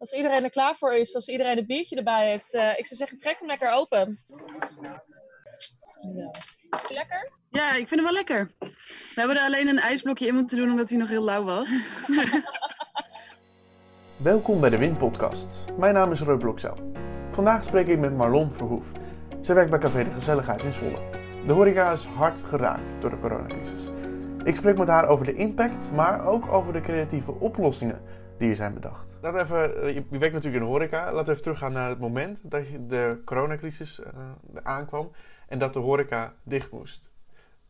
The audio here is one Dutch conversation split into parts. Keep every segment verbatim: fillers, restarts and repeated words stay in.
Als iedereen er klaar voor is, als iedereen het biertje erbij heeft, uh, ik zou zeggen, trek hem lekker open. Ja. Lekker? Ja, ik vind hem wel lekker. We hebben er alleen een ijsblokje in moeten doen, omdat hij nog heel lauw was. Welkom bij de Wind Podcast. Mijn naam is Roy Bloxel. Vandaag spreek ik met Marlon Verhoef. Zij werkt bij Café de Gezelligheid in Zwolle. De horeca is hard geraakt door de coronacrisis. Ik spreek met haar over de impact, maar ook over de creatieve oplossingen die er zijn bedacht. Laat even, je werkt natuurlijk in de horeca. Laten we even teruggaan naar het moment dat de coronacrisis uh, aankwam en dat de horeca dicht moest.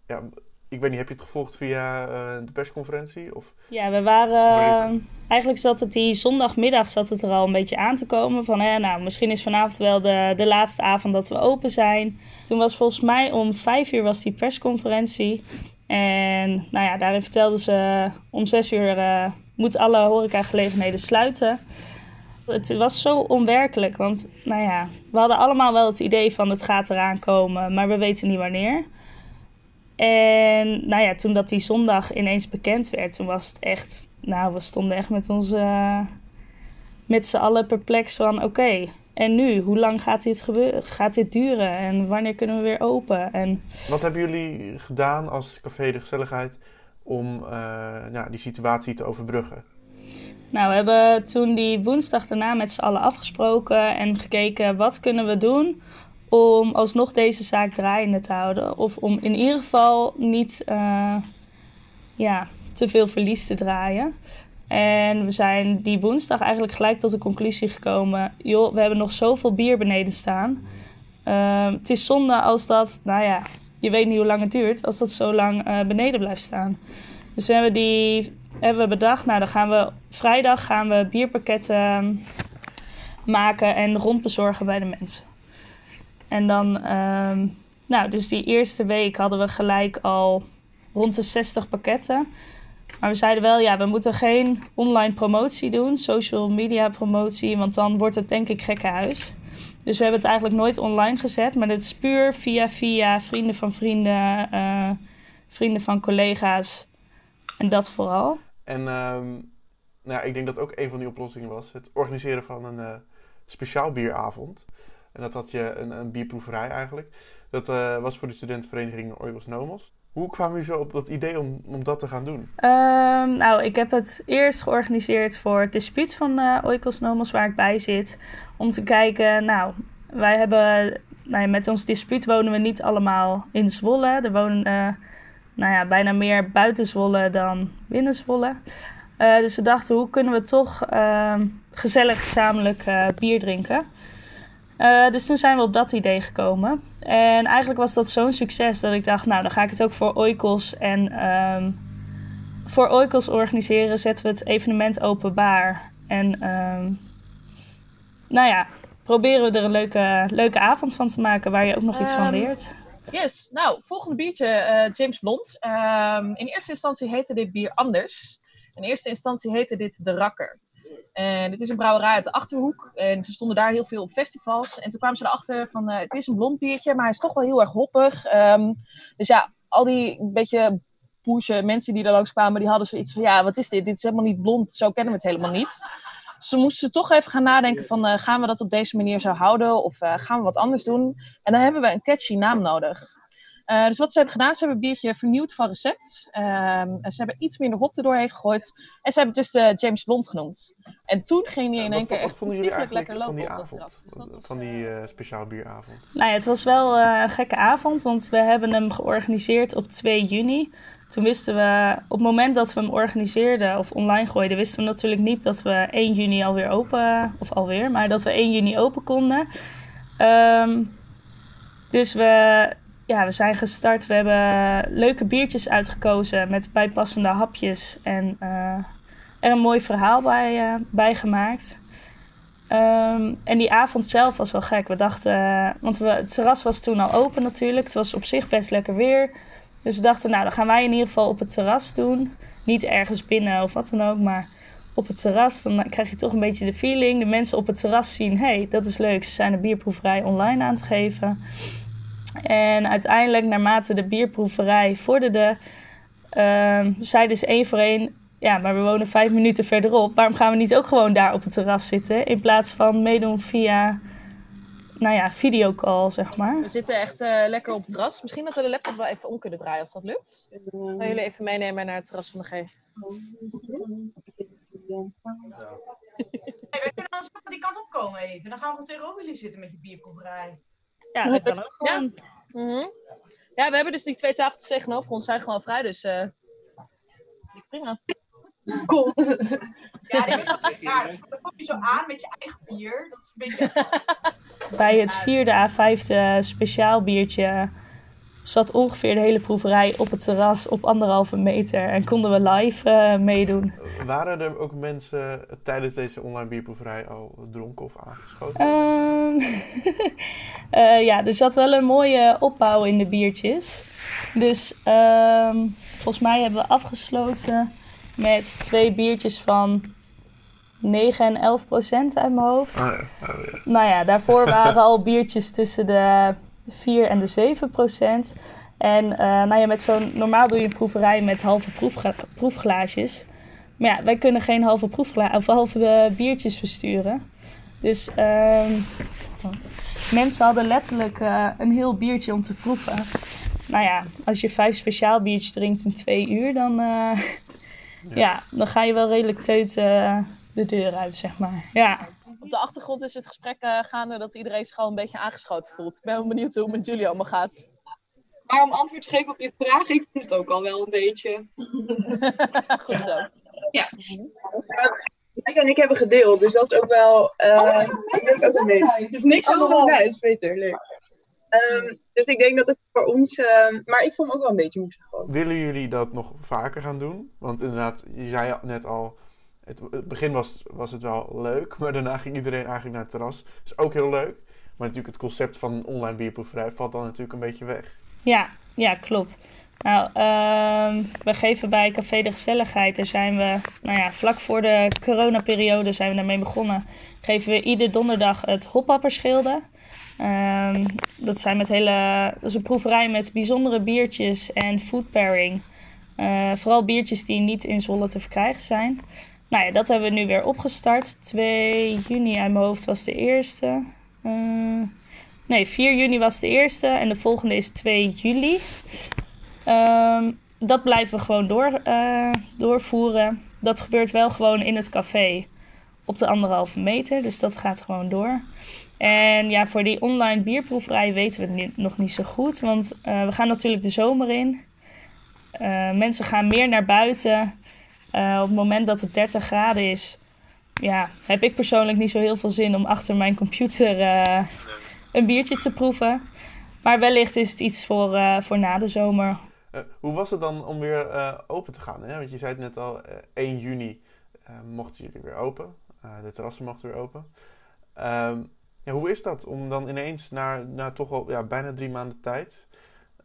Ja, ik weet niet, heb je het gevolgd via uh, de persconferentie? Of... Ja, we waren... Uh, eigenlijk zat het die zondagmiddag zat het er al een beetje aan te komen. Van, hè, nou, misschien is vanavond wel de, de laatste avond dat we open zijn. Toen was volgens mij om vijf uur was die persconferentie. En nou ja, daarin vertelden ze om zes uur... Uh, moeten alle horecagelegenheden sluiten. Het was zo onwerkelijk, want nou ja, we hadden allemaal wel het idee van het gaat eraan komen, maar we weten niet wanneer. En nou ja, toen dat die zondag ineens bekend werd, toen was het echt, nou, we stonden echt met ons, uh, met z'n allen perplex van oké, okay, en nu? Hoe lang gaat dit gebeuren? Gaat dit duren? En wanneer kunnen we weer open? En... Wat hebben jullie gedaan als Café de Gezelligheid om uh, nou, die situatie te overbruggen? Nou, we hebben toen die woensdag daarna met z'n allen afgesproken en gekeken wat kunnen we doen om alsnog deze zaak draaiende te houden. Of om in ieder geval niet uh, ja, te veel verlies te draaien. En we zijn die woensdag eigenlijk gelijk tot de conclusie gekomen, joh, we hebben nog zoveel bier beneden staan. Uh, het is zonde als dat, nou ja... Je weet niet hoe lang het duurt als dat zo lang uh, beneden blijft staan. Dus we hebben, die, hebben we bedacht, nou dan gaan we vrijdag gaan we bierpakketten maken en rondbezorgen bij de mensen. En dan, um, nou dus die eerste week hadden we gelijk al rond de zestig pakketten. Maar we zeiden wel, ja, we moeten geen online promotie doen, social media promotie, want dan wordt het denk ik gekkenhuis. Dus we hebben het eigenlijk nooit online gezet. Maar dit is puur via via vrienden van vrienden, uh, vrienden van collega's. En dat vooral. En um, nou, ik denk dat ook een van die oplossingen was het organiseren van een uh, speciaal bieravond. En dat had je een, een bierproeverij eigenlijk. Dat uh, was voor de studentenvereniging Oikos Nomos. Hoe kwam u zo op dat idee om, om dat te gaan doen? Um, nou, ik heb het eerst georganiseerd voor het dispuut van uh, Oikos Nomos, waar ik bij zit. Om te kijken, nou, wij hebben, nou ja, met ons dispuut wonen we niet allemaal in Zwolle. Er wonen uh, nou ja, bijna meer buiten Zwolle dan binnen Zwolle. Uh, dus we dachten, hoe kunnen we toch uh, gezellig gezamenlijk uh, bier drinken? Uh, dus toen zijn we op dat idee gekomen. En eigenlijk was dat zo'n succes dat ik dacht, nou dan ga ik het ook voor Oikos en um, voor Oikos organiseren. Zetten we het evenement openbaar. En um, nou ja, proberen we er een leuke, leuke avond van te maken waar je ook nog um, iets van leert. Yes, nou volgende biertje, uh, James Blond. Um, in eerste instantie heette dit bier anders. In eerste instantie heette dit de Rakker. En het is een brouwerij uit de Achterhoek. En ze stonden daar heel veel op festivals. En toen kwamen ze erachter van, uh, het is een blond biertje, maar hij is toch wel heel erg hoppig. Um, dus ja, al die beetje boeze mensen die er langs kwamen, die hadden zoiets van, ja, wat is dit? Dit is helemaal niet blond, zo kennen we het helemaal niet. Ze moesten toch even gaan nadenken van, uh, gaan we dat op deze manier zo houden? Of uh, gaan we wat anders doen? En dan hebben we een catchy naam nodig. Uh, dus wat ze hebben gedaan, ze hebben een biertje vernieuwd van recept. Uh, ze hebben iets minder hop erdoorheen gegooid. En ze hebben het dus uh, James Blond genoemd. En toen ging hij in één keer echt ontiegelijk lekker lopen van die avond, dus was, van die uh, speciaal bieravond. Nou ja, het was wel uh, een gekke avond, want we hebben hem georganiseerd op twee juni. Toen wisten we, op het moment dat we hem organiseerden of online gooiden, wisten we natuurlijk niet dat we één juni alweer open, of alweer, maar dat we één juni open konden. Um, dus we... Ja, we zijn gestart. We hebben leuke biertjes uitgekozen met bijpassende hapjes en uh, er een mooi verhaal bij, uh, bij gemaakt. Um, en die avond zelf was wel gek. We dachten, uh, want we, het terras was toen al open natuurlijk. Het was op zich best lekker weer. Dus we dachten, nou, dan gaan wij in ieder geval op het terras doen. Niet ergens binnen of wat dan ook, maar op het terras. Dan krijg je toch een beetje de feeling. De mensen op het terras zien, hé, hey, dat is leuk. Ze zijn een bierproeverij online aan het geven. En uiteindelijk, naarmate de bierproeverij vorderde, uh, zei dus één voor één ja, maar we wonen vijf minuten verderop. Waarom gaan we niet ook gewoon daar op het terras zitten? In plaats van meedoen via, nou ja, videocall, zeg maar. We zitten echt uh, lekker op het terras. Misschien dat we de laptop wel even om kunnen draaien, als dat lukt. Gaan jullie even meenemen naar het terras van de G? Hey, wij kunnen anders die kant op komen even. Dan gaan we tegenover jullie zitten met je bierkoeperij. Ja, dat kan ook gewoon. Ja. Mm-hmm. Ja, we hebben dus die twee tafels tegenover ons. Zijn gewoon vrij, dus... Uh... Prima. Cool. Ja, dit is wel leuk. Dan kom je zo aan met je eigen bier. Dat is een beetje... Bij het vierde à vijfde speciaal biertje zat ongeveer de hele proeverij op het terras op anderhalve meter. En konden we live uh, meedoen. Waren er ook mensen tijdens deze online bierproeverij al dronken of aangeschoten? Um, uh, ja, er zat wel een mooie opbouw in de biertjes. Dus... Um, volgens mij hebben we afgesloten met twee biertjes van negen en elf procent uit mijn hoofd. Oh ja, oh ja. Nou ja, daarvoor waren al biertjes tussen de vier en de zeven procent. En uh, nou ja, met zo'n, normaal doe je een proeverij met halve proefga- proefglaasjes. Maar ja, wij kunnen geen halve, proefgla- of halve biertjes versturen. Dus uh, mensen hadden letterlijk uh, een heel biertje om te proeven. Nou ja, als je vijf speciaal biertjes drinkt in twee uur, dan, uh, ja. Ja, dan ga je wel redelijk teut uh, de deur uit, zeg maar. Ja. Op de achtergrond is het gesprek uh, gaande dat iedereen zich al een beetje aangeschoten voelt. Ik ben wel benieuwd hoe het met jullie allemaal gaat. Maar om antwoord te geven op je vraag, ik voel het ook al wel een beetje. Goed zo. Ja. Ik en ik hebben gedeeld, dus dat is ook wel... Uh, oh, ik denk ook een Het is niks aan de wijs, beter, leuk. Um, dus ik denk dat het voor ons... Uh, maar ik vond hem ook wel een beetje moeilijk. Willen jullie dat nog vaker gaan doen? Want inderdaad, je zei net al... Het, het begin was, was het wel leuk. Maar daarna ging iedereen eigenlijk naar het terras. Dat is ook heel leuk. Maar natuurlijk het concept van online bierproeverij valt dan natuurlijk een beetje weg. Ja, ja, klopt. Nou, um, we geven bij Café de Gezelligheid. Daar zijn we, nou ja, vlak voor de coronaperiode zijn we daarmee begonnen. Geven we ieder donderdag het Hoppaperschilden. Um, dat, zijn met hele, dat is een proeverij met bijzondere biertjes en food pairing. Uh, vooral biertjes die niet in Zwolle te verkrijgen zijn. Nou ja, dat hebben we nu weer opgestart. twee juni uit mijn hoofd was de eerste. Uh, nee, vier juni was de eerste en de volgende is twee juli. Um, dat blijven we gewoon door, uh, doorvoeren. Dat gebeurt wel gewoon in het café op de anderhalve meter. Dus dat gaat gewoon door. En ja, voor die online bierproeverij weten we het nog niet zo goed. Want uh, we gaan natuurlijk de zomer in. Uh, mensen gaan meer naar buiten. Uh, op het moment dat het dertig graden is... Ja, heb ik persoonlijk niet zo heel veel zin om achter mijn computer uh, een biertje te proeven. Maar wellicht is het iets voor, uh, voor na de zomer. Uh, hoe was het dan om weer uh, open te gaan? Hè? Want je zei het net al, uh, één juni uh, mochten jullie weer open. Uh, de terrassen mochten weer open. Um, Ja, hoe is dat om dan ineens na, na toch al ja, bijna drie maanden tijd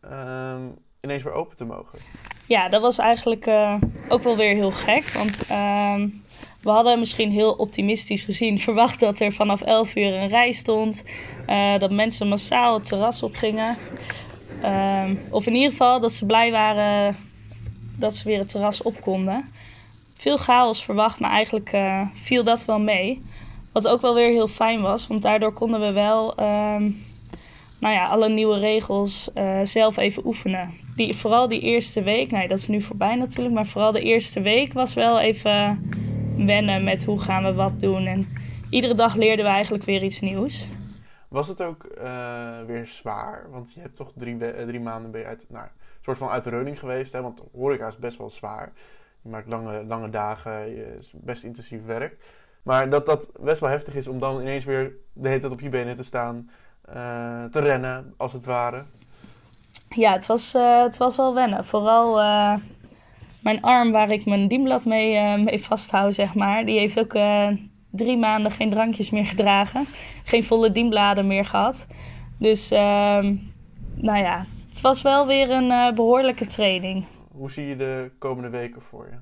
um, ineens weer open te mogen? Ja, dat was eigenlijk uh, ook wel weer heel gek. Want um, we hadden misschien heel optimistisch gezien verwacht dat er vanaf elf uur een rij stond. Uh, dat mensen massaal het terras op gingen. Um, of in ieder geval dat ze blij waren dat ze weer het terras op konden. Veel chaos verwacht, maar eigenlijk uh, viel dat wel mee. Wat ook wel weer heel fijn was, want daardoor konden we wel um, nou ja, alle nieuwe regels uh, zelf even oefenen. Die, vooral die eerste week, nee, dat is nu voorbij natuurlijk, maar vooral de eerste week was wel even wennen met hoe gaan we wat doen. En iedere dag leerden we eigenlijk weer iets nieuws. Was het ook uh, weer zwaar? Want je hebt toch drie, we- drie maanden ben je uit, nou, een soort van uit de running geweest, hè? Want horeca is best wel zwaar. Je maakt lange, lange dagen, je is best intensief werk. Maar dat dat best wel heftig is om dan ineens weer de hele tijd op je benen te staan, uh, te rennen als het ware. Ja, het was, uh, het was wel wennen. Vooral uh, mijn arm waar ik mijn dienblad mee, uh, mee vasthoud, zeg maar. Die heeft ook uh, drie maanden geen drankjes meer gedragen. Geen volle dienbladen meer gehad. Dus uh, nou ja, het was wel weer een uh, behoorlijke training. Hoe zie je de komende weken voor je?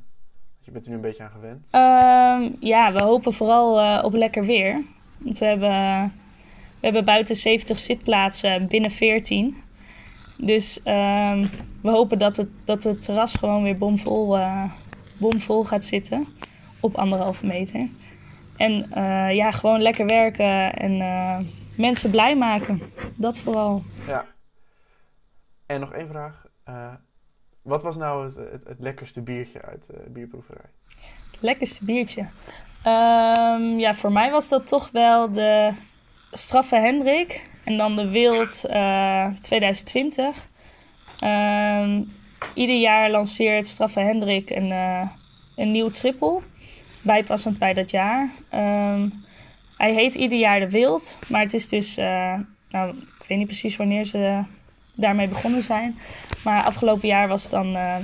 Je bent er nu een beetje aan gewend. Uh, ja, we hopen vooral uh, op lekker weer. Want we hebben, we hebben buiten zeventig zitplaatsen, binnen veertien. Dus uh, we hopen dat het, dat het terras gewoon weer bomvol uh, bomvol gaat zitten op anderhalve meter. En uh, ja, gewoon lekker werken en uh, mensen blij maken. Dat vooral. Ja. En nog één vraag. Uh, wat was nou het, het, het lekkerste biertje uit de uh, bierproeverij? Het lekkerste biertje? Um, ja, voor mij was dat toch wel de Straffe Hendrik. En dan de Wild uh, twintig twintig. Um, ieder jaar lanceert Straffe Hendrik een, uh, een nieuw triple. Bijpassend bij dat jaar. Um, hij heet ieder jaar de Wild. Maar het is dus... Uh, nou, ik weet niet precies wanneer ze daarmee begonnen zijn. Maar afgelopen jaar was dan... Uh,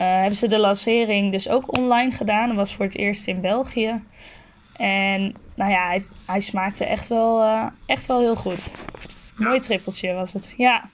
Uh, hebben ze de lancering dus ook online gedaan. Dat was voor het eerst in België. En nou ja, hij, hij smaakte echt wel, uh, echt wel heel goed. Mooi trippeltje was het, ja.